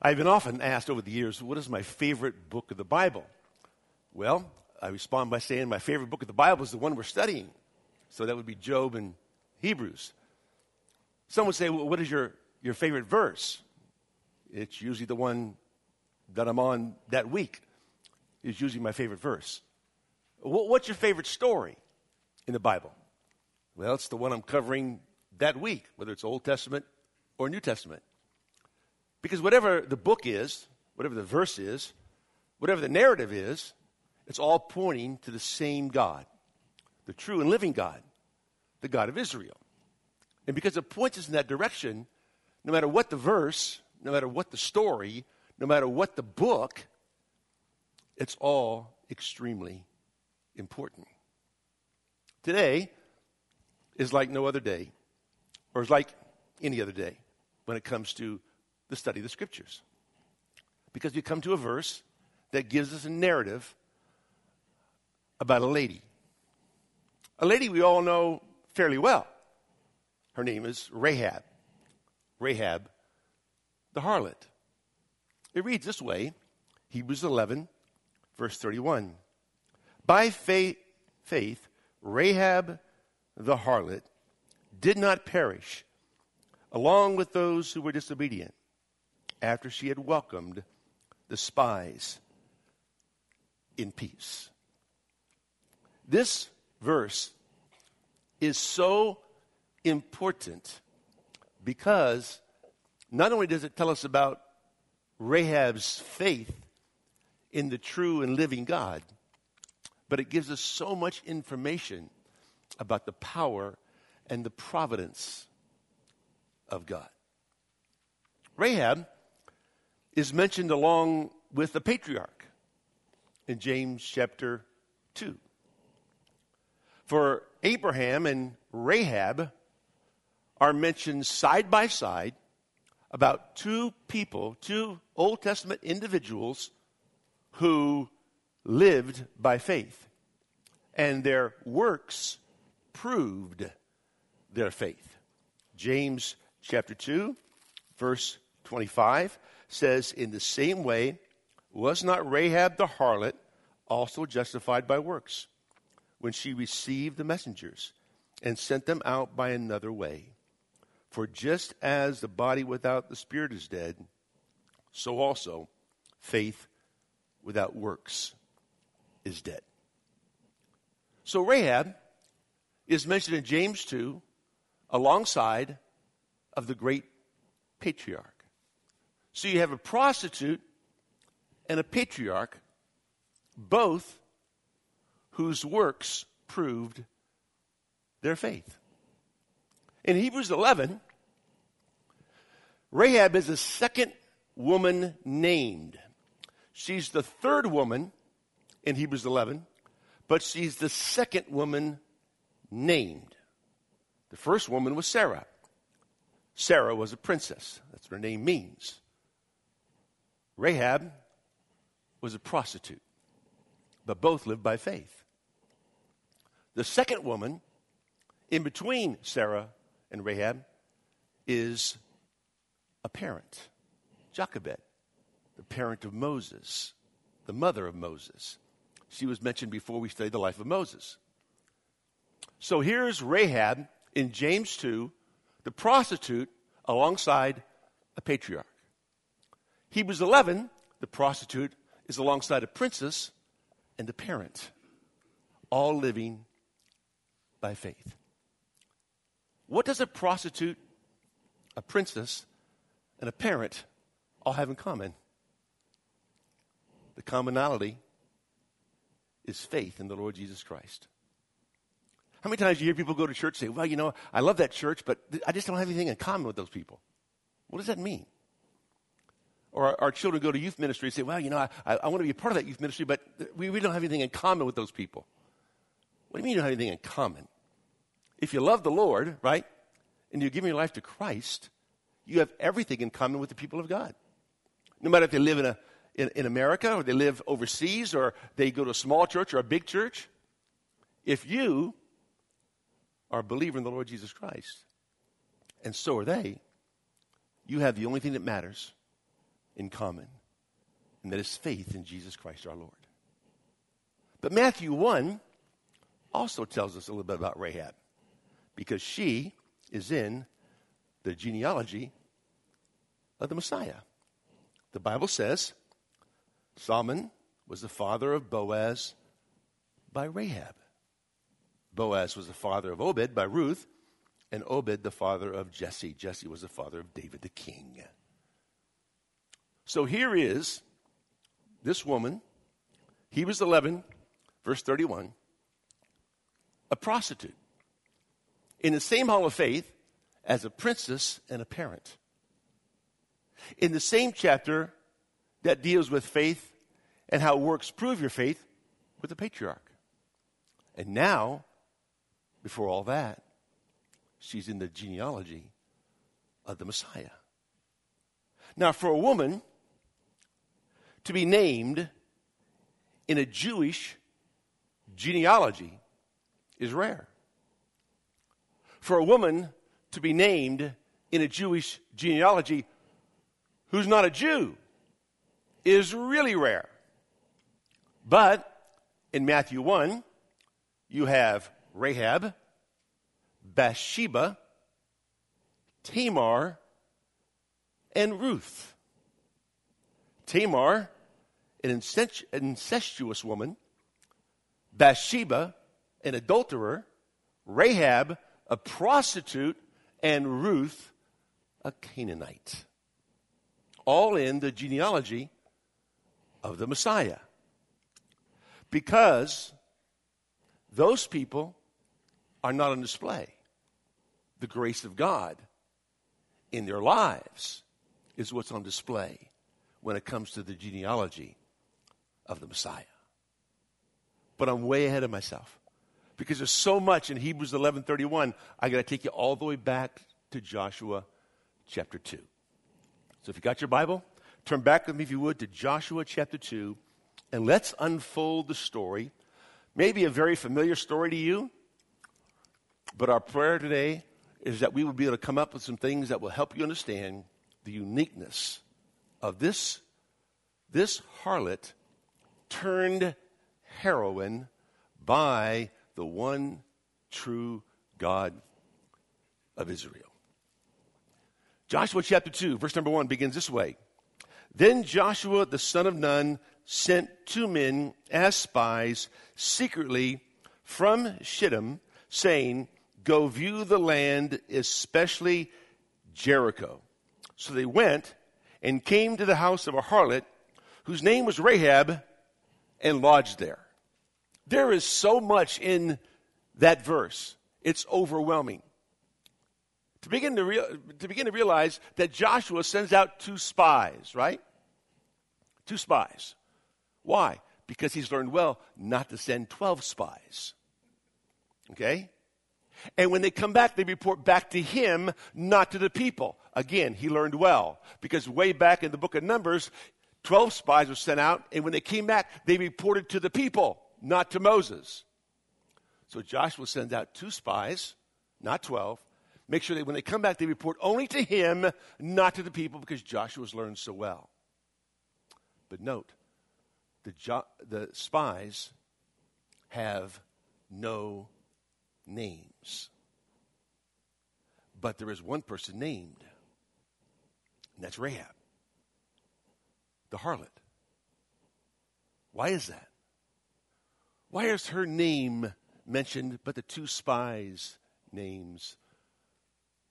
I've been often asked over the years, what is my favorite book of the Bible? Well, I respond by saying my favorite book of the Bible is the one we're studying. So that would be Job and Hebrews. Some would say, well, what is your favorite verse? It's usually the one that I'm on that week is usually my favorite verse. What's your favorite story in the Bible? Well, it's the one I'm covering that week, whether it's Old Testament or New Testament. Because whatever the book is, whatever the verse is, whatever the narrative is, it's all pointing to the same God, the true and living God, the God of Israel. And because it points us in that direction, no matter what the verse, no matter what the story, no matter what the book, it's all extremely important. Today is like no other day, or is like any other day when it comes to the study of the Scriptures. Because we come to a verse that gives us a narrative about a lady. A lady we all know fairly well. Her name is Rahab. Rahab, the harlot. It reads this way, Hebrews 11, verse 31. By faith, Rahab the harlot did not perish, along with those who were disobedient, after she had welcomed the spies in peace. This verse is so important because not only does it tell us about Rahab's faith in the true and living God, but it gives us so much information about the power and the providence of God. Rahab is mentioned along with the patriarch in James chapter 2. For Abraham and Rahab are mentioned side by side about two people, two Old Testament individuals who lived by faith, and their works proved their faith. James chapter 2, verse 25 says, in the same way, was not Rahab the harlot also justified by works when she received the messengers and sent them out by another way? For just as the body without the spirit is dead, so also faith without works is dead. So Rahab is mentioned in James 2 alongside of the great patriarch. So you have a prostitute and a patriarch, both whose works proved their faith. In Hebrews 11, Rahab is the second woman named. She's the third woman in Hebrews 11, but she's the second woman named. The first woman was Sarah. Sarah was a princess. That's what her name means. Rahab was a prostitute, but both lived by faith. The second woman in between Sarah and Rahab is a parent, Jochebed, the parent of Moses, the mother of Moses. She was mentioned before we studied the life of Moses. So here's Rahab in James 2, the prostitute alongside a patriarch. Hebrews 11, the prostitute is alongside a princess and a parent, all living by faith. What does a prostitute, a princess, and a parent all have in common? The commonality is faith in the Lord Jesus Christ. How many times do you hear people go to church and say, well, you know, I love that church, but I just don't have anything in common with those people. What does that mean? Or our children go to youth ministry and say, well, you know, I want to be a part of that youth ministry, but we don't have anything in common with those people. What do you mean you don't have anything in common? If you love the Lord, right, and you're giving your life to Christ, you have everything in common with the people of God. No matter if they live in America or they live overseas or they go to a small church or a big church, if you are a believer in the Lord Jesus Christ, and so are they, you have the only thing that matters in common, and that is faith in Jesus Christ our Lord. But Matthew 1 also tells us a little bit about Rahab, because she is in the genealogy of the Messiah. The Bible says Salmon was the father of Boaz by Rahab. Boaz was the father of Obed by Ruth, and Obed the father of Jesse. Jesse was the father of David the king. So here is this woman, Hebrews 11, verse 31, a prostitute, in the same hall of faith as a princess and a parent. In the same chapter that deals with faith and how works prove your faith with the patriarch. And now, before all that, she's in the genealogy of the Messiah. Now, for a woman to be named in a Jewish genealogy is rare. For a woman to be named in a Jewish genealogy who's not a Jew is really rare. But in Matthew 1, you have Rahab, Bathsheba, Tamar, and Ruth. Tamar, an incestuous woman. Bathsheba, an adulterer. Rahab, a prostitute. And Ruth, a Canaanite. All in the genealogy of the Messiah. Because those people are not on display. The grace of God in their lives is what's on display when it comes to the genealogy of the Messiah. But I'm way ahead of myself, because there's so much in Hebrews 11:31. I got to take you all the way back to Joshua chapter 2. So if you got your Bible, turn back with me, if you would, to Joshua chapter 2, and let's unfold the story. Maybe a very familiar story to you, but our prayer today is that we will be able to come up with some things that will help you understand the uniqueness of this harlot turned heroine by the one true God of Israel. Joshua chapter 2, verse number 1 begins this way. Then Joshua, the son of Nun, sent two men as spies secretly from Shittim, saying, "Go view the land, especially Jericho." So they went and came to the house of a harlot whose name was Rahab, and lodged there. There is so much in that verse. It's overwhelming. To begin to realize that Joshua sends out two spies, right? Two spies. Why? Because he's learned well not to send 12 spies. Okay? And when they come back, they report back to him, not to the people. Again, he learned well, because way back in the book of Numbers, 12 spies were sent out, and when they came back, they reported to the people, not to Moses. So Joshua sends out two spies, not 12. Make sure that when they come back, they report only to him, not to the people, because Joshua's learned so well. But note, the spies have no names. But there is one person named, and that's Rahab, the harlot. Why is that? Why is her name mentioned, but the two spies' names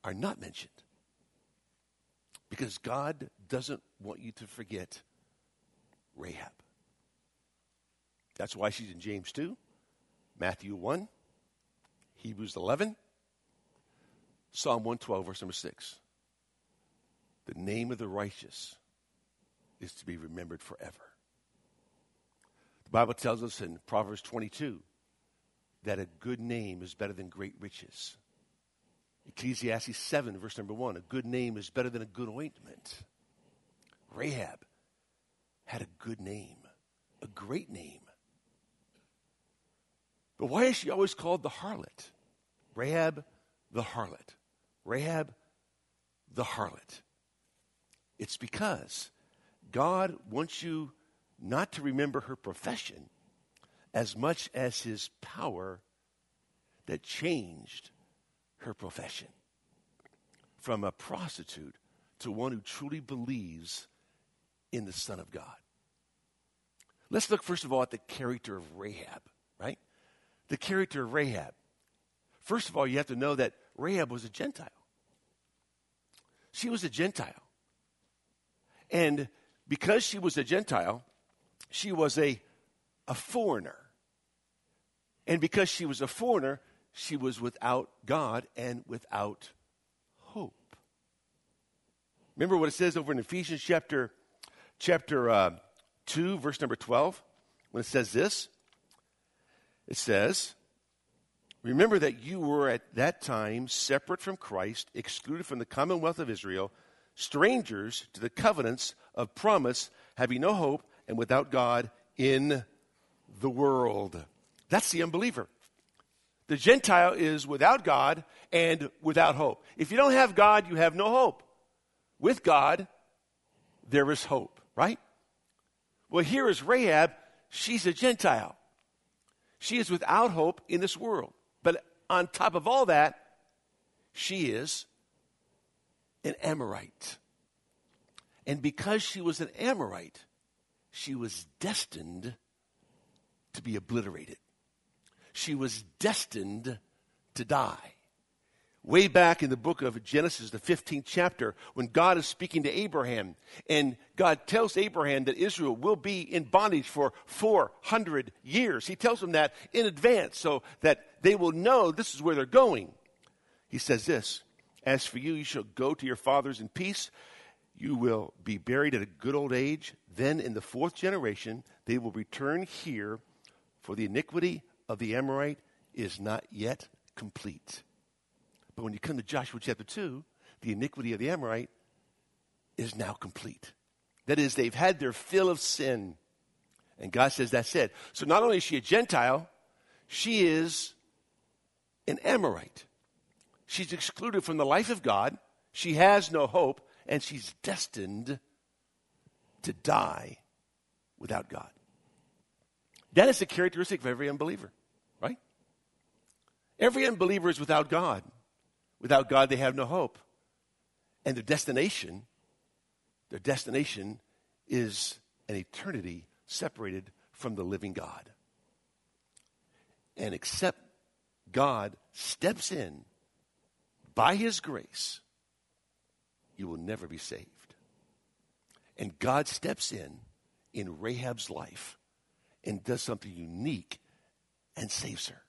are not mentioned? Because God doesn't want you to forget Rahab. That's why she's in James 2, Matthew 1, Hebrews 11, Psalm 112, verse number 6. The name of the righteous is to be remembered forever. The Bible tells us in Proverbs 22 that a good name is better than great riches. Ecclesiastes 7, verse number 1, a good name is better than a good ointment. Rahab had a good name, a great name. But why is she always called the harlot? Rahab, the harlot. Rahab, the harlot. It's because God wants you not to remember her profession as much as his power that changed her profession from a prostitute to one who truly believes in the Son of God. Let's look first of all at the character of Rahab, right? The character of Rahab. First of all, you have to know that Rahab was a Gentile. She was a Gentile. And because she was a Gentile, she was a foreigner. And because she was a foreigner, she was without God and without hope. Remember what it says over in Ephesians chapter 2, verse number 12, when it says this. It says, remember that you were at that time separate from Christ, excluded from the commonwealth of Israel, strangers to the covenants of promise, having no hope and without God in the world. That's the unbeliever. The Gentile is without God and without hope. If you don't have God, you have no hope. With God, there is hope, right? Well, here is Rahab. She's a Gentile. She is without hope in this world. But on top of all that, she is an Amorite. And because she was an Amorite, she was destined to be obliterated. She was destined to die. Way back in the book of Genesis, the 15th chapter, when God is speaking to Abraham, and God tells Abraham that Israel will be in bondage for 400 years. He tells them that in advance so that they will know this is where they're going. He says this, as for you, you shall go to your fathers in peace. You will be buried at a good old age. Then in the fourth generation, they will return here, for the iniquity of the Amorite is not yet complete. But when you come to Joshua chapter 2, the iniquity of the Amorite is now complete. That is, they've had their fill of sin. And God says, that's it. So not only is she a Gentile, she is an Amorite. She's excluded from the life of God. She has no hope. And she's destined to die without God. That is the characteristic of every unbeliever, right? Every unbeliever is without God. Without God, they have no hope. And their destination is an eternity separated from the living God. And except God steps in by his grace, you will never be saved. And God steps in Rahab's life and does something unique and saves her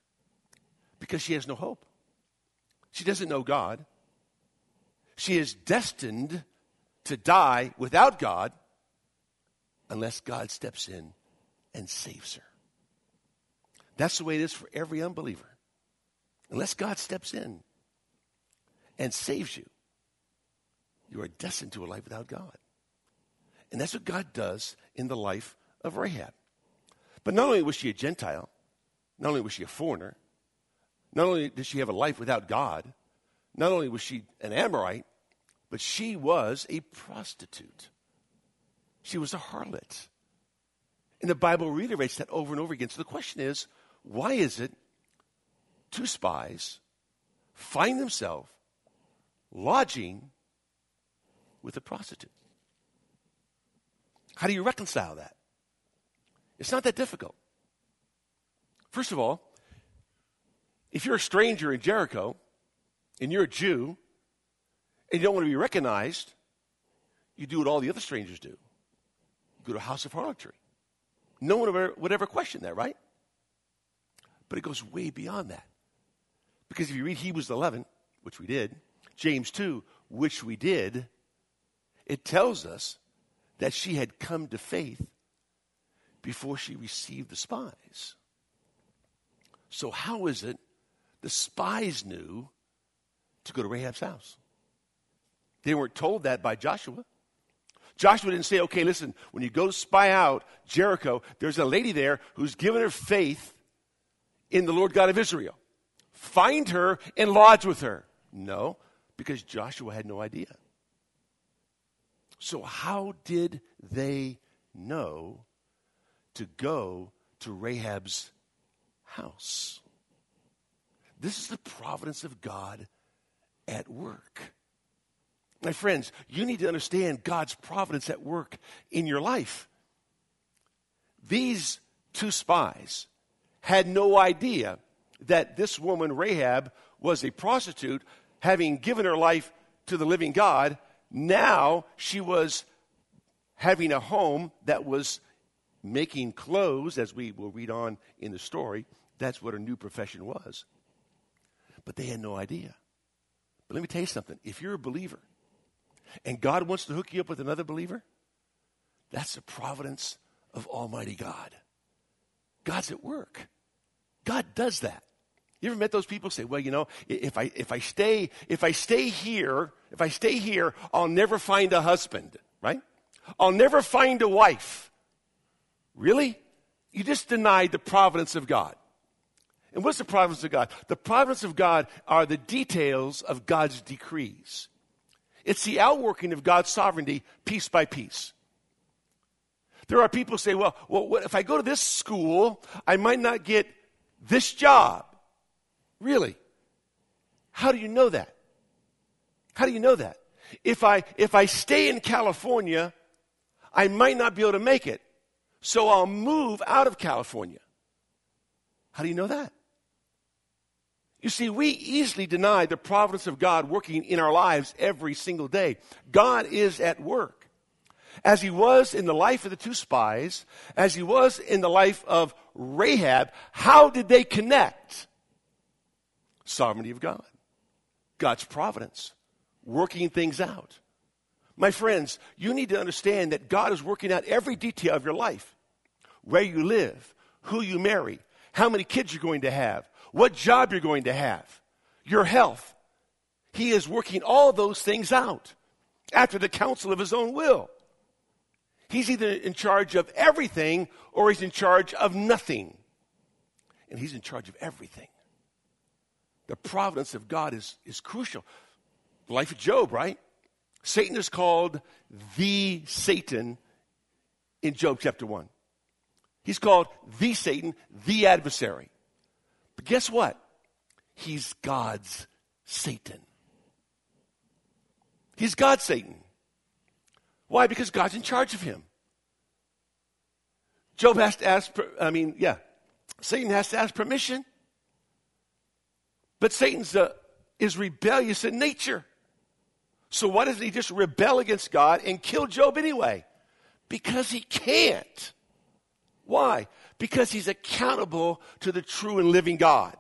because she has no hope. She doesn't know God. She is destined to die without God unless God steps in and saves her. That's the way it is for every unbeliever. Unless God steps in and saves you, you are destined to a life without God. And that's what God does in the life of Rahab. But not only was she a Gentile, not only was she a foreigner, not only did she have a life without God, not only was she an Amorite, but she was a prostitute. She was a harlot. And the Bible reiterates that over and over again. So the question is, why is it two spies find themselves lodging with a prostitute? How do you reconcile that? It's not that difficult. First of all, if you're a stranger in Jericho and you're a Jew and you don't want to be recognized, you do what all the other strangers do. You go to a house of harlotry. No one would ever question that, right? But it goes way beyond that. Because if you read Hebrews 11, which we did, James 2, which we did, it tells us that she had come to faith before she received the spies. So how is it the spies knew to go to Rahab's house? They weren't told that by Joshua. Joshua didn't say, okay, listen, when you go to spy out Jericho, there's a lady there who's given her faith in the Lord God of Israel. Find her and lodge with her. No, because Joshua had no idea. So how did they know to go to Rahab's house? This is the providence of God at work. My friends, you need to understand God's providence at work in your life. These two spies had no idea that this woman, Rahab, was a prostitute, having given her life to the living God. Now she was having a home that was making clothes, as we will read on in the story. That's what her new profession was. But they had no idea. But let me tell you something. If you're a believer and God wants to hook you up with another believer, that's the providence of Almighty God. God's at work. God does that. You ever met those people say, well, you know, if I stay here, I'll never find a husband, right? I'll never find a wife. Really? You just denied the providence of God. And what's the providence of God? The providence of God are the details of God's decrees. It's the outworking of God's sovereignty piece by piece. There are people who say, well, if I go to this school, I might not get this job. Really? How do you know that? How do you know that? If I stay in California, I might not be able to make it, so I'll move out of California. How do you know that? You see, we easily deny the providence of God working in our lives every single day. God is at work. As he was in the life of the two spies, as he was in the life of Rahab, how did they connect? Sovereignty of God, God's providence, working things out. My friends, you need to understand that God is working out every detail of your life, where you live, who you marry, how many kids you're going to have, what job you're going to have, your health. He is working all those things out after the counsel of his own will. He's either in charge of everything or he's in charge of nothing. And he's in charge of everything. The providence of God is crucial. The life of Job, right? Satan is called the Satan in Job chapter 1. He's called the Satan, the adversary. But guess what? He's God's Satan. He's God's Satan. Why? Because God's in charge of him. Satan has to ask permission. But Satan's is rebellious in nature. So why doesn't he just rebel against God and kill Job anyway? Because he can't. Why? Because he's accountable to the true and living God.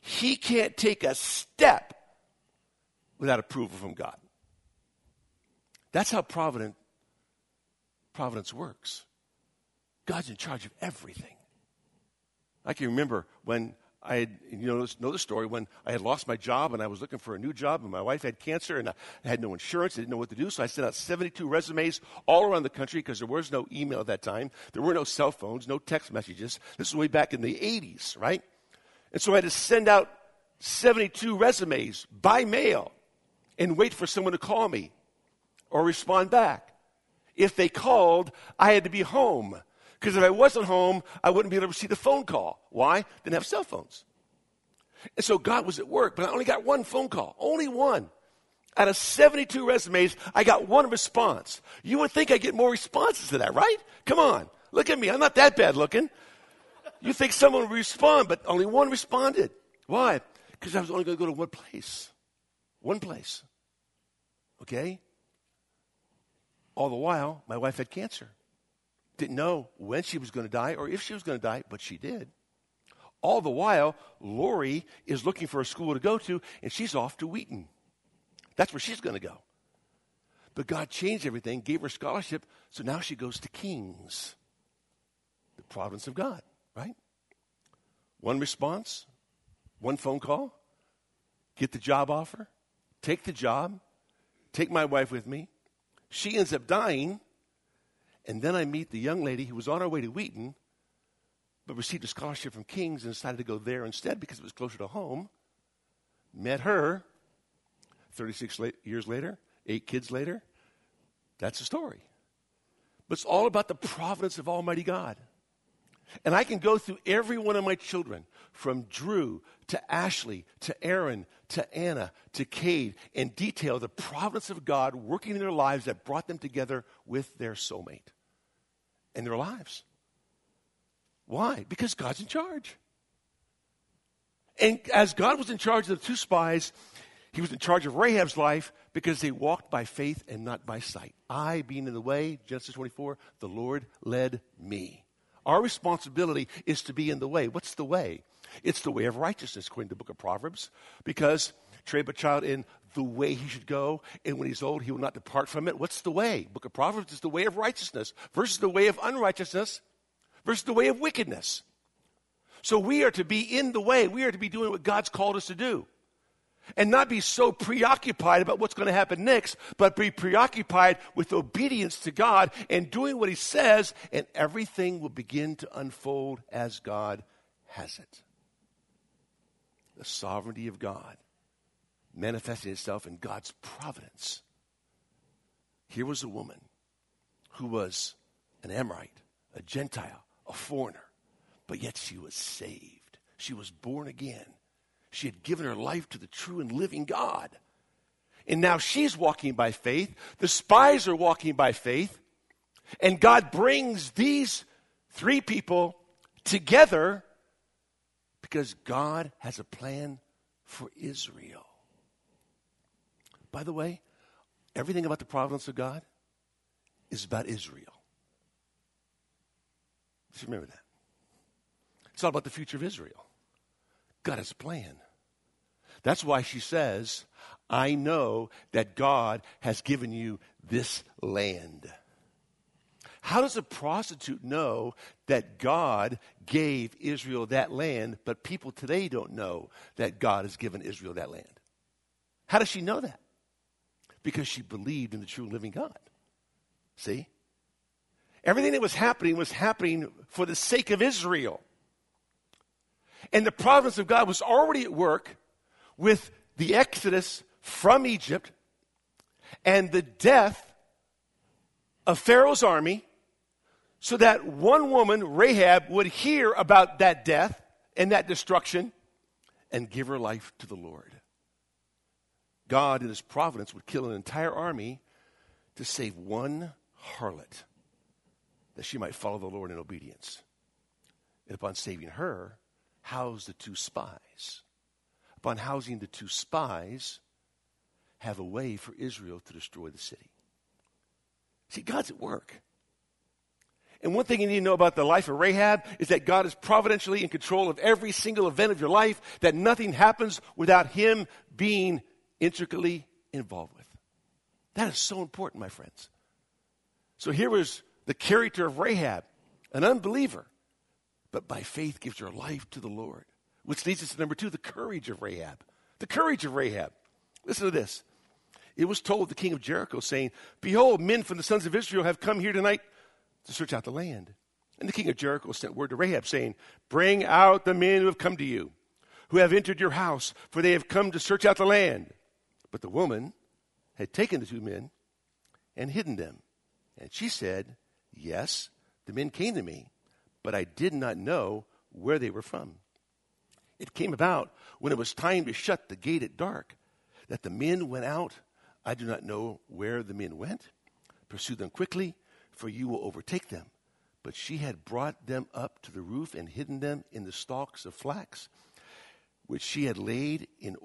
He can't take a step without approval from God. That's how providence works. God's in charge of everything. I can remember when I had, know the story, when I had lost my job and I was looking for a new job and my wife had cancer and I had no insurance. I didn't know what to do, so I sent out 72 resumes all around the country because there was no email at that time. There were no cell phones, no text messages. This was way back in the 80s, right? And so I had to send out 72 resumes by mail and wait for someone to call me or respond back. If they called, I had to be home. Because if I wasn't home, I wouldn't be able to receive the phone call. Why? Didn't have cell phones. And so God was at work, but I only got one phone call. Only one. Out of 72 resumes, I got one response. You would think I'd get more responses to that, right? Come on. Look at me. I'm not that bad looking. You think someone would respond, but only one responded. Why? Because I was only going to go to one place. One place. Okay? All the while, my wife had cancer. Didn't know when she was going to die or if she was going to die, but she did. All the while, Lori is looking for a school to go to, and she's off to Wheaton. That's where she's going to go. But God changed everything, gave her scholarship, so now she goes to Kings. The providence of God, right? One response, one phone call, get the job offer, take the job, take my wife with me. She ends up dying. And then I meet the young lady who was on her way to Wheaton, but received a scholarship from Kings and decided to go there instead because it was closer to home. Met her 36 years later, 8 kids later, That's the story. But it's all about the providence of Almighty God. And I can go through every one of my children, from Drew to Ashley to Aaron to Anna to Cade, and detail the providence of God working in their lives that brought them together with their soulmate and their lives. Why? Because God's in charge. And as God was in charge of the two spies, he was in charge of Rahab's life because they walked by faith and not by sight. I being in the way, Genesis 24, the Lord led me. Our responsibility is to be in the way. What's the way? It's the way of righteousness, according to the book of Proverbs, because train a child in the way he should go, and when he's old, he will not depart from it. What's the way? Book of Proverbs is the way of righteousness versus the way of unrighteousness versus the way of wickedness. So we are to be in the way. We are to be doing what God's called us to do and not be so preoccupied about what's going to happen next, but be preoccupied with obedience to God and doing what he says, and everything will begin to unfold as God has it. The sovereignty of God manifesting itself in God's providence. Here was a woman who was an Amorite, a Gentile, a foreigner, but yet she was saved. She was born again. She had given her life to the true and living God. And now she's walking by faith. The spies are walking by faith. And God brings these three people together because God has a plan for Israel. By the way, everything about the providence of God is about Israel. Just remember that. It's all about the future of Israel. God has a plan. That's why she says, I know that God has given you this land. How does a prostitute know that God gave Israel that land, but people today don't know that God has given Israel that land? How does she know that? Because she believed in the true living God. See? Everything that was happening for the sake of Israel. And the providence of God was already at work with the exodus from Egypt and the death of Pharaoh's army, so that one woman, Rahab, would hear about that death and that destruction and give her life to the Lord. God, in his providence, would kill an entire army to save one harlot, that she might follow the Lord in obedience. And upon saving her, house the two spies. Upon housing the two spies, have a way for Israel to destroy the city. See, God's at work. And one thing you need to know about the life of Rahab is that God is providentially in control of every single event of your life, that nothing happens without him being intricately involved with. That is so important, my friends. So here was the character of Rahab, an unbeliever, but by faith gives her life to the Lord. Which leads us to number two, the courage of Rahab. The courage of Rahab. Listen to this. It was told the king of Jericho, saying, Behold, men from the sons of Israel have come here tonight to search out the land. And the king of Jericho sent word to Rahab, saying, Bring out the men who have come to you, who have entered your house, for they have come to search out the land. But the woman had taken the two men and hidden them. And she said, Yes, the men came to me, but I did not know where they were from. It came about when it was time to shut the gate at dark, that the men went out. I do not know where the men went. Pursue them quickly, for you will overtake them. But she had brought them up to the roof and hidden them in the stalks of flax, which she had laid in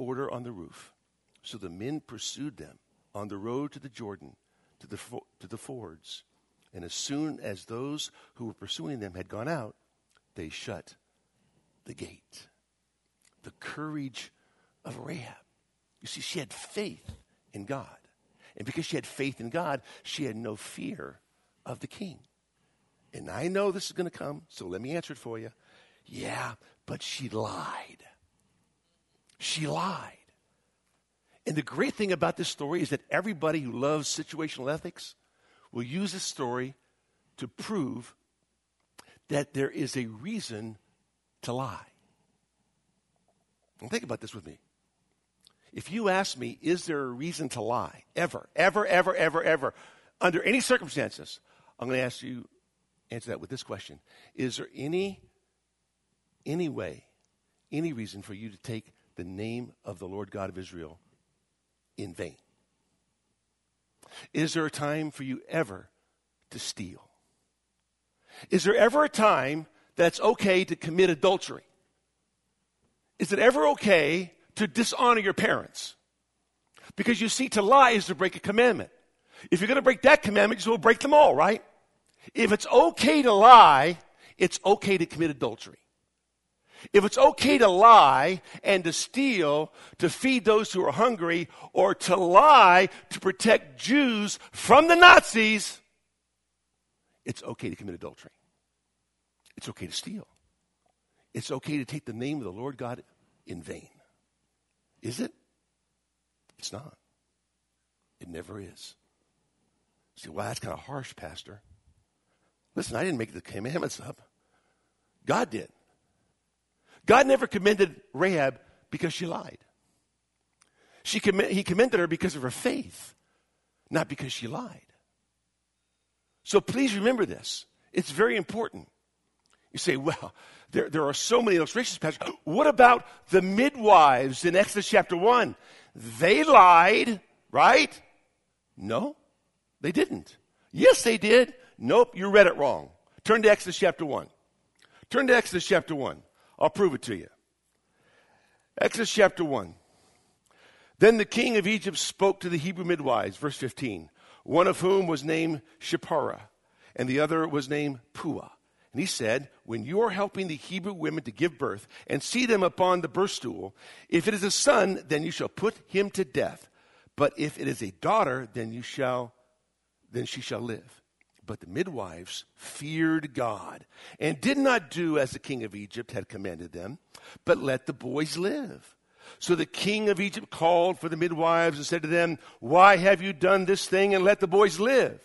order on the roof. So the men pursued them on the road to the Jordan, to the fords. And as soon as those who were pursuing them had gone out, they shut the gate. The courage of Rahab. You see, she had faith in God. And because she had faith in God, she had no fear of the king. And I know this is going to come, so let me answer it for you. Yeah, but she lied. She lied. And the great thing about this story is that everybody who loves situational ethics will use this story to prove that there is a reason to lie. And think about this with me. If you ask me, is there a reason to lie? Ever, under any circumstances, I'm going to ask you, answer that with this question. Is there any way, any reason for you to take the name of the Lord God of Israel in vain? Is there a time for you ever to steal? Is there ever a time that's okay to commit adultery? Is it ever okay to dishonor your parents? Because you see, to lie is to break a commandment. If you're going to break that commandment, you will break them all, right? If it's okay to lie, it's okay to commit adultery. If it's okay to lie and to steal, to feed those who are hungry, or to lie to protect Jews from the Nazis, it's okay to commit adultery. It's okay to steal. It's okay to take the name of the Lord God in vain. Is it? It's not. It never is. See, well, that's kind of harsh, Pastor. Listen, I didn't make the commandments up. God did. God never commended Rahab because she lied. He commended her because of her faith, not because she lied. So please remember this. It's very important. You say, well, there are so many illustrations, Pastor. What about the midwives in Exodus chapter 1? They lied, right? No, they didn't. Yes, they did. Nope, you read it wrong. Turn to Exodus chapter 1. I'll prove it to you. Exodus chapter 1. Then the king of Egypt spoke to the Hebrew midwives, verse 15, one of whom was named Shipporah, and the other was named Puah. And he said, when you are helping the Hebrew women to give birth and see them upon the birthstool, if it is a son, then you shall put him to death. But if it is a daughter, then she shall live. But the midwives feared God and did not do as the king of Egypt had commanded them, but let the boys live. So the king of Egypt called for the midwives and said to them, why have you done this thing and let the boys live?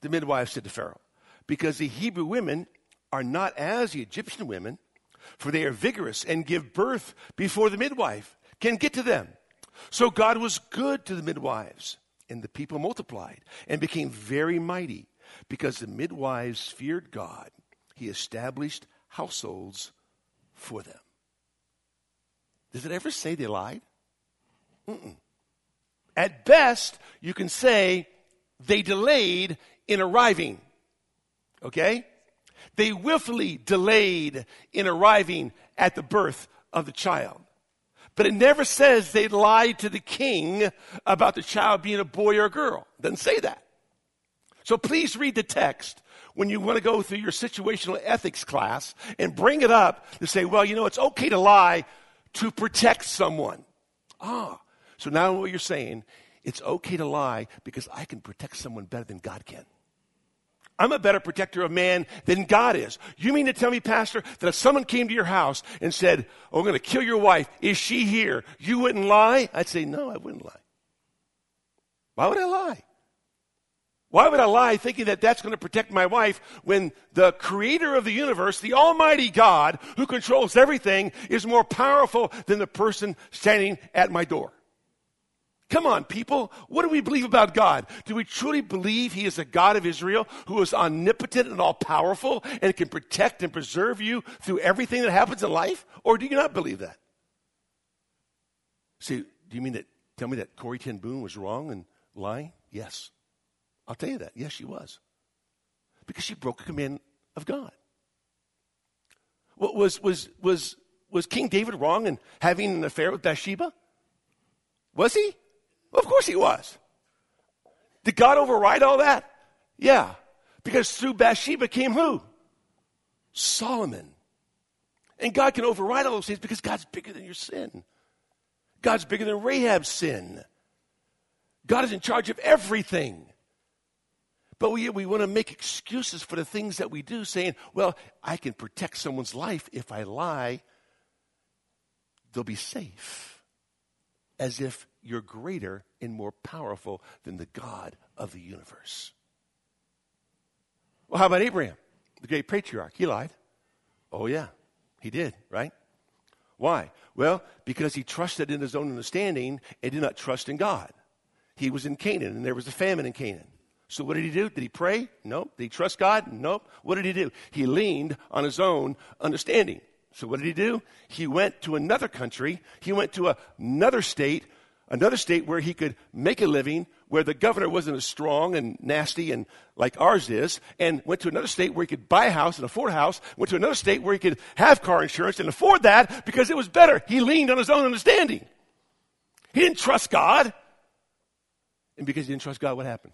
The midwives said to Pharaoh, because the Hebrew women are not as the Egyptian women, for they are vigorous and give birth before the midwife can get to them. So God was good to the midwives, and the people multiplied and became very mighty. Because the midwives feared God, he established households for them. Does it ever say they lied? Mm-mm. At best, you can say they delayed in arriving, okay? They willfully delayed in arriving at the birth of the child. But it never says they lied to the king about the child being a boy or a girl. It doesn't say that. So please read the text when you want to go through your situational ethics class and bring it up to say, well, you know, it's okay to lie to protect someone. So now what you're saying, it's okay to lie because I can protect someone better than God can. I'm a better protector of man than God is. You mean to tell me, Pastor, that if someone came to your house and said, oh, I'm going to kill your wife, is she here? You wouldn't lie? I'd say, no, I wouldn't lie. Why would I lie? Why would I lie thinking that that's going to protect my wife when the creator of the universe, the almighty God who controls everything, is more powerful than the person standing at my door? Come on, people. What do we believe about God? Do we truly believe he is a God of Israel who is omnipotent and all-powerful and can protect and preserve you through everything that happens in life? Or do you not believe that? See, do you mean that, tell me that Corrie Ten Boom was wrong and lying? Yes. I'll tell you that. Yes, she was. Because she broke a command of God. Was King David wrong in having an affair with Bathsheba? Was he? Well, of course he was. Did God override all that? Yeah. Because through Bathsheba came who? Solomon. And God can override all those things because God's bigger than your sin. God's bigger than Rahab's sin. God is in charge of everything. But we want to make excuses for the things that we do, saying, well, I can protect someone's life. If I lie, they'll be safe. As if you're greater and more powerful than the God of the universe. Well, how about Abraham, the great patriarch? He lied. Oh, yeah, he did, right? Why? Well, because he trusted in his own understanding and did not trust in God. He was in Canaan, and there was a famine in Canaan. So what did he do? Did he pray? Nope. Did he trust God? Nope. What did he do? He leaned on his own understanding. So what did he do? He went to another country. He went to another state where he could make a living, where the governor wasn't as strong and nasty and like ours is, and went to another state where he could buy a house and afford a house, went to another state where he could have car insurance and afford that because it was better. He leaned on his own understanding. He didn't trust God. And because he didn't trust God, what happened?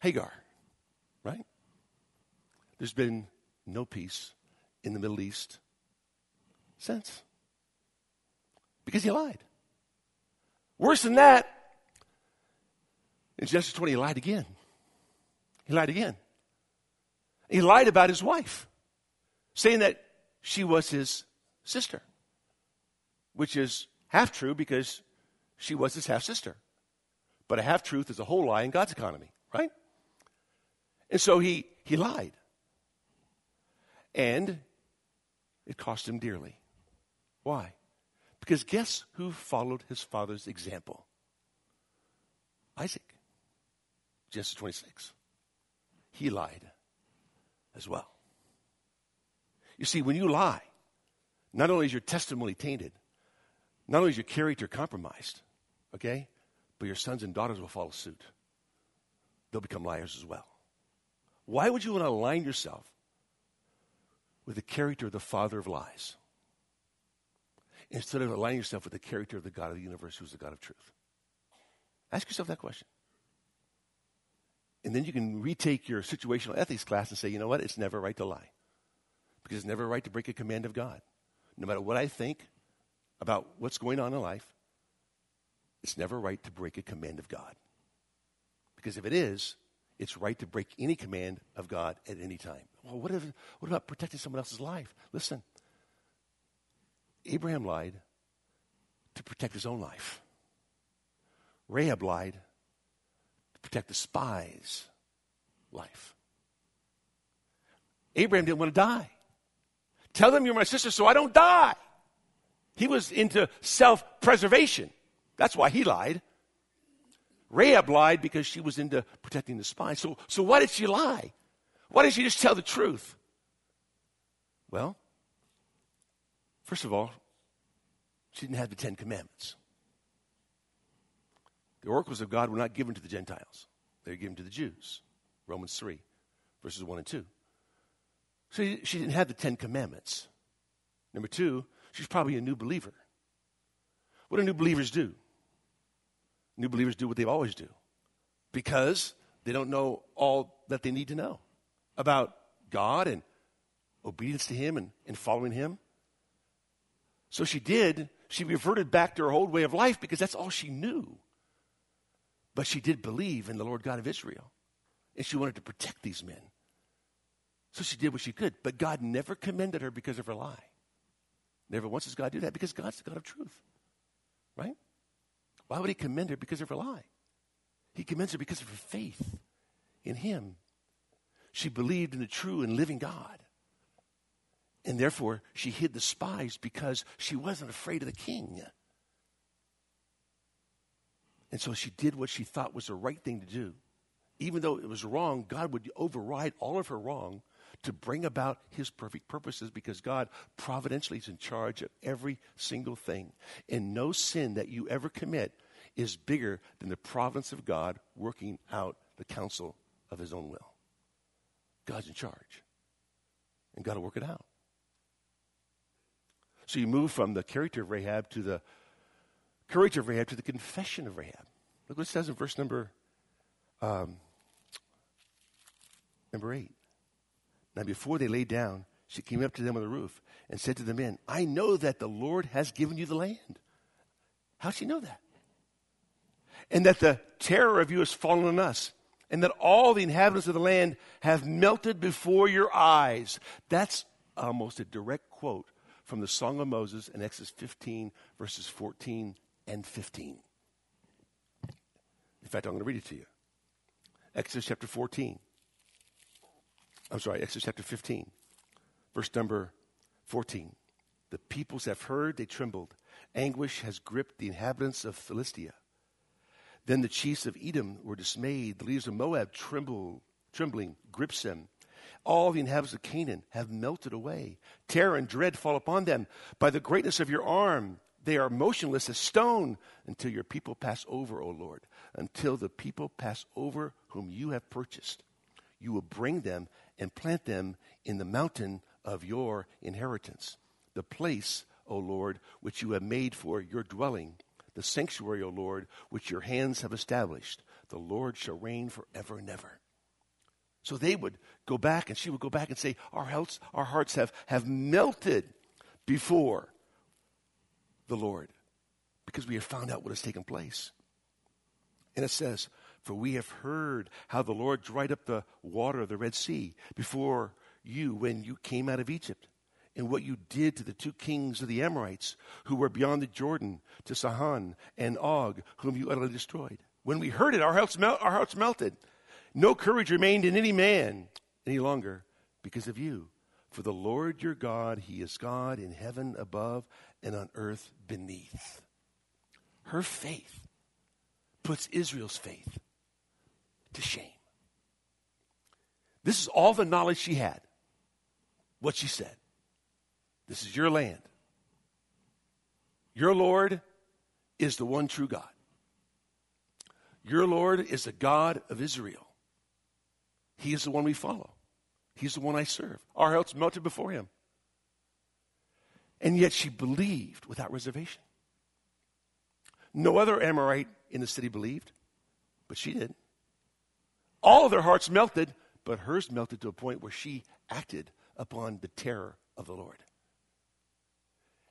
Hagar, right? There's been no peace in the Middle East since. Because he lied. Worse than that, in Genesis 20, he lied again. He lied again. He lied about his wife, saying that she was his sister, which is half true because she was his half sister. But a half truth is a whole lie in God's economy, right? And so he lied. And it cost him dearly. Why? Because guess who followed his father's example? Isaac. Genesis 26. He lied as well. You see, when you lie, not only is your testimony tainted, not only is your character compromised, okay, but your sons and daughters will follow suit. They'll become liars as well. Why would you want to align yourself with the character of the father of lies, instead of aligning yourself with the character of the God of the universe, who's the God of truth? Ask yourself that question. And then you can retake your situational ethics class and say, you know what, it's never right to lie. Because it's never right to break a command of God. No matter what I think about what's going on in life, it's never right to break a command of God. Because if it is, it's right to break any command of God at any time. Well, what about protecting someone else's life? Listen. Abraham lied to protect his own life. Rahab lied to protect the spy's life. Abraham didn't want to die. Tell them you're my sister so I don't die. He was into self-preservation. That's why he lied. Rahab lied because she was into protecting the spy. So why did she lie? Why didn't she just tell the truth? Well, first of all, she didn't have the Ten Commandments. The oracles of God were not given to the Gentiles. They were given to the Jews. Romans 3, verses 1 and 2. So she didn't have the Ten Commandments. Number two, she's probably a new believer. What do new believers do? New believers do what they always do because they don't know all that they need to know about God and obedience to Him and following Him. So she reverted back to her old way of life because that's all she knew. But she did believe in the Lord God of Israel. And she wanted to protect these men. So she did what she could. But God never commended her because of her lie. Never once does God do that because God's the God of truth. Right? Why would He commend her because of her lie? He commends her because of her faith in Him. She believed in the true and living God. And therefore, she hid the spies because she wasn't afraid of the king. And so she did what she thought was the right thing to do. Even though it was wrong, God would override all of her wrong to bring about His perfect purposes because God providentially is in charge of every single thing. And no sin that you ever commit is bigger than the providence of God working out the counsel of His own will. God's in charge. And God will work it out. So you move from the character of Rahab to the courage of Rahab to the confession of Rahab. Look what it says in verse number 8. Now before they lay down, she came up to them on the roof and said to the men, I know that the Lord has given you the land. How'd she know that? And that the terror of you has fallen on us, and that all the inhabitants of the land have melted before your eyes. That's almost a direct quote from the Song of Moses in Exodus 15, verses 14 and 15. In fact, I'm going to read it to you. Exodus chapter 15, verse number 14. The peoples have heard, they trembled. Anguish has gripped the inhabitants of Philistia. Then the chiefs of Edom were dismayed. The leaders of Moab trembling grips them. All the inhabitants of Canaan have melted away. Terror and dread fall upon them. By the greatness of your arm, they are motionless as stone until your people pass over, O Lord, until the people pass over whom you have purchased. You will bring them and plant them in the mountain of your inheritance, the place, O Lord, which you have made for your dwelling, the sanctuary, O Lord, which your hands have established. The Lord shall reign forever and ever. So they would go back, and she would go back and say, our hearts have melted before the Lord, because we have found out what has taken place. And it says, for we have heard how the Lord dried up the water of the Red Sea before you when you came out of Egypt, and what you did to the two kings of the Amorites who were beyond the Jordan, to Sihon and Og, whom you utterly destroyed. When we heard it, our hearts melted. No courage remained in any man any longer because of you. For the Lord your God, he is God in heaven above and on earth beneath. Her faith puts Israel's faith to shame. This is all the knowledge she had. What she said. This is your land. Your Lord is the one true God. Your Lord is the God of Israel. He is the one we follow. He's the one I serve. Our hearts melted before him. And yet she believed without reservation. No other Amorite in the city believed, but she did. All of their hearts melted, but hers melted to a point where she acted upon the terror of the Lord.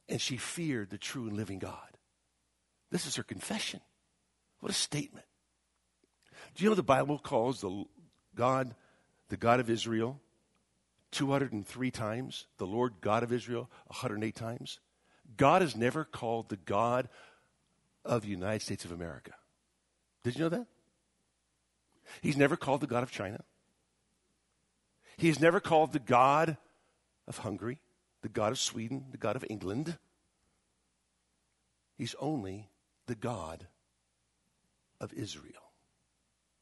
And she feared the true and living God. This is her confession. What a statement. Do you know the Bible calls the God of Israel 203 times, the Lord God of Israel 108 times? God is never called the God of the United States of America. Did you know that? He's never called the God of China. He's never called the God of Hungary, the God of Sweden, the God of England. He's only the God of Israel.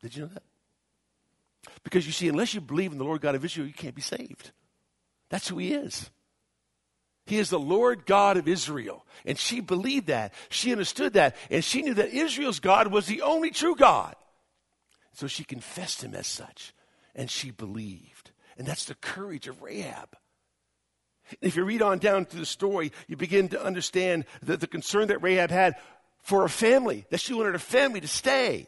Did you know that? Because you see, unless you believe in the Lord God of Israel, you can't be saved. That's who he is. He is the Lord God of Israel. And she believed that. She understood that. And she knew that Israel's God was the only true God. So she confessed him as such. And she believed. And that's the courage of Rahab. If you read on down through the story, you begin to understand that the concern that Rahab had for her family, that she wanted her family to stay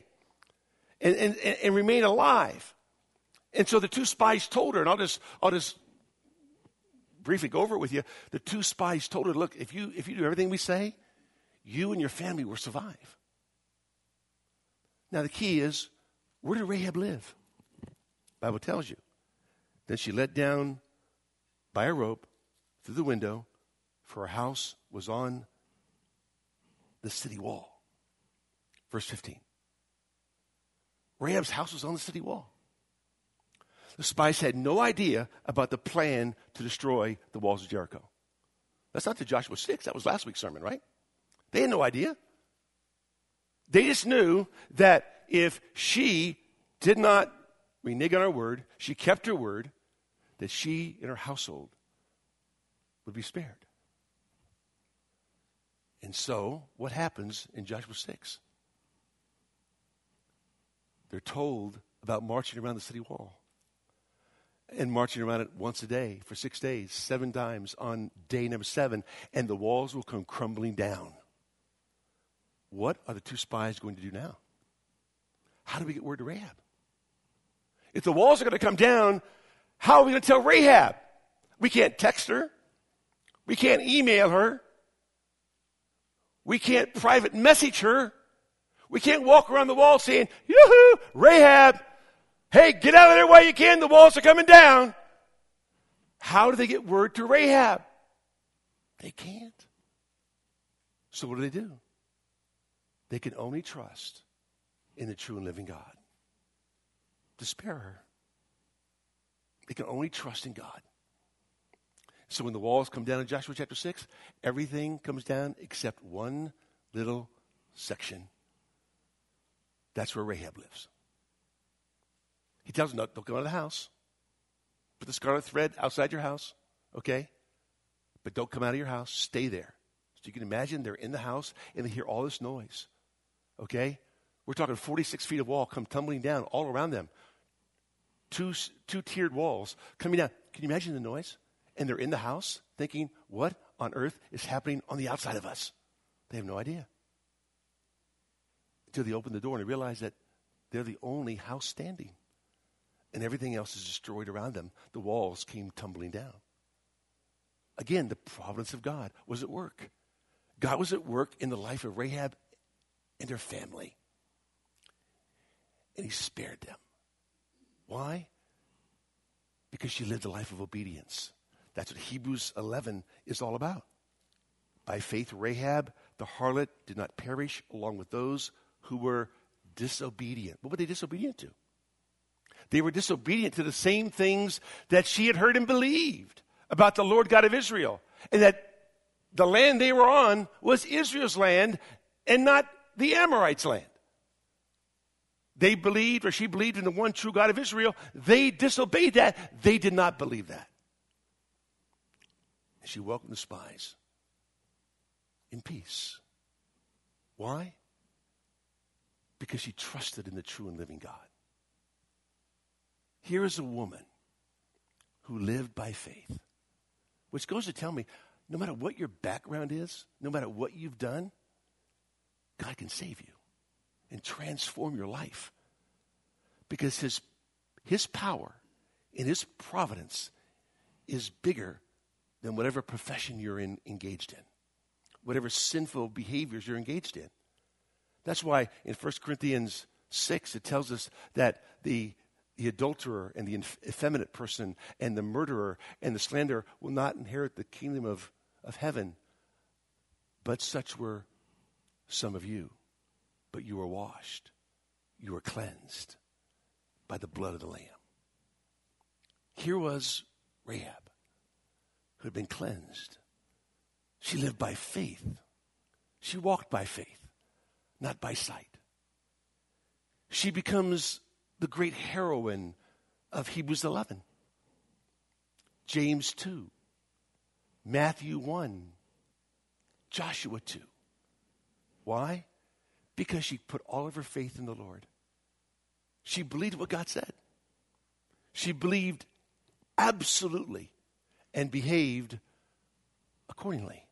and remain alive. And so the two spies told her, and I'll just briefly go over it with you. The two spies told her, look, if you do everything we say, you and your family will survive. Now the key is, where did Rahab live? The Bible tells you. Then she let down by a rope through the window, for her house was on the city wall. Verse 15. Rahab's house was on the city wall. The spies had no idea about the plan to destroy the walls of Jericho. That's not to Joshua 6. That was last week's sermon, right? They had no idea. They just knew that if she did not renege on her word, she kept her word, that she and her household would be spared. And so, what happens in Joshua 6? They're told about marching around the city wall, and marching around it once a day for 6 days, 7 times on day number 7, and the walls will come crumbling down. What are the two spies going to do now? How do we get word to Rahab? If the walls are going to come down, how are we going to tell Rahab? We can't text her. We can't email her. We can't private message her. We can't walk around the wall saying, yoo-hoo, Rahab, hey, get out of there while you can. The walls are coming down. How do they get word to Rahab? They can't. So what do? They can only trust in the true and living God to spare her. They can only trust in God. So when the walls come down in Joshua chapter 6, everything comes down except one little section. That's where Rahab lives. He tells him, don't come out of the house. Put the scarlet thread outside your house, okay? But don't come out of your house. Stay there. So you can imagine they're in the house and they hear all this noise, okay? We're talking 46 feet of wall come tumbling down all around them. Two-tiered walls coming down. Can you imagine the noise? And they're in the house thinking, what on earth is happening on the outside of us? They have no idea. Until they open the door and they realize that they're the only house standing. And everything else is destroyed around them. The walls came tumbling down. Again, the providence of God was at work. God was at work in the life of Rahab and their family. And he spared them. Why? Because she lived a life of obedience. That's what Hebrews 11 is all about. By faith, Rahab, the harlot, did not perish along with those who were disobedient. What were they disobedient to? They were disobedient to the same things that she had heard and believed about the Lord God of Israel. And that the land they were on was Israel's land and not the Amorites' land. They believed, or she believed, in the one true God of Israel. They disobeyed that. They did not believe that. And she welcomed the spies in peace. Why? Because she trusted in the true and living God. Here is a woman who lived by faith, which goes to tell me, no matter what your background is, no matter what you've done, God can save you and transform your life, because his power and his providence is bigger than whatever profession you're engaged in, whatever sinful behaviors you're engaged in. That's why in 1 Corinthians 6, it tells us that the adulterer and the effeminate person and the murderer and the slanderer will not inherit the kingdom of heaven. But such were some of you. But you were washed, you were cleansed by the blood of the Lamb. Here was Rahab, who had been cleansed. She lived by faith. She walked by faith, not by sight. She becomes the great heroine of Hebrews 11, James 2, Matthew 1, Joshua 2. Why? Because she put all of her faith in the Lord. She believed what God said. She believed absolutely and behaved accordingly.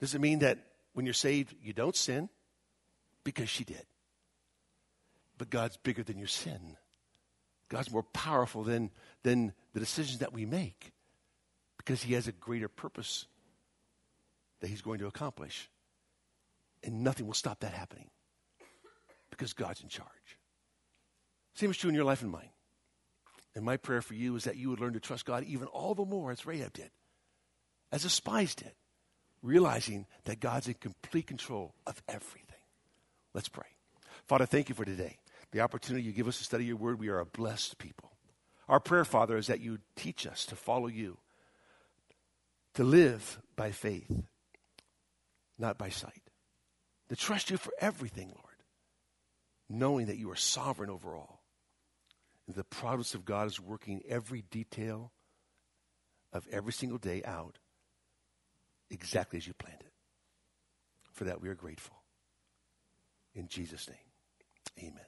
Does it mean that when you're saved, you don't sin? Because she did. But God's bigger than your sin. God's more powerful than the decisions that we make, because he has a greater purpose that he's going to accomplish. And nothing will stop that happening, because God's in charge. Same is true in your life and mine. And my prayer for you is that you would learn to trust God even all the more, as Rahab did, as the spies did, realizing that God's in complete control of everything. Let's pray. Father, thank you for today, the opportunity you give us to study your word. We are a blessed people. Our prayer, Father, is that you teach us to follow you, to live by faith, not by sight. To trust you for everything, Lord, knowing that you are sovereign over all. And the providence of God is working every detail of every single day out exactly as you planned it. For that, we are grateful. In Jesus' name, amen.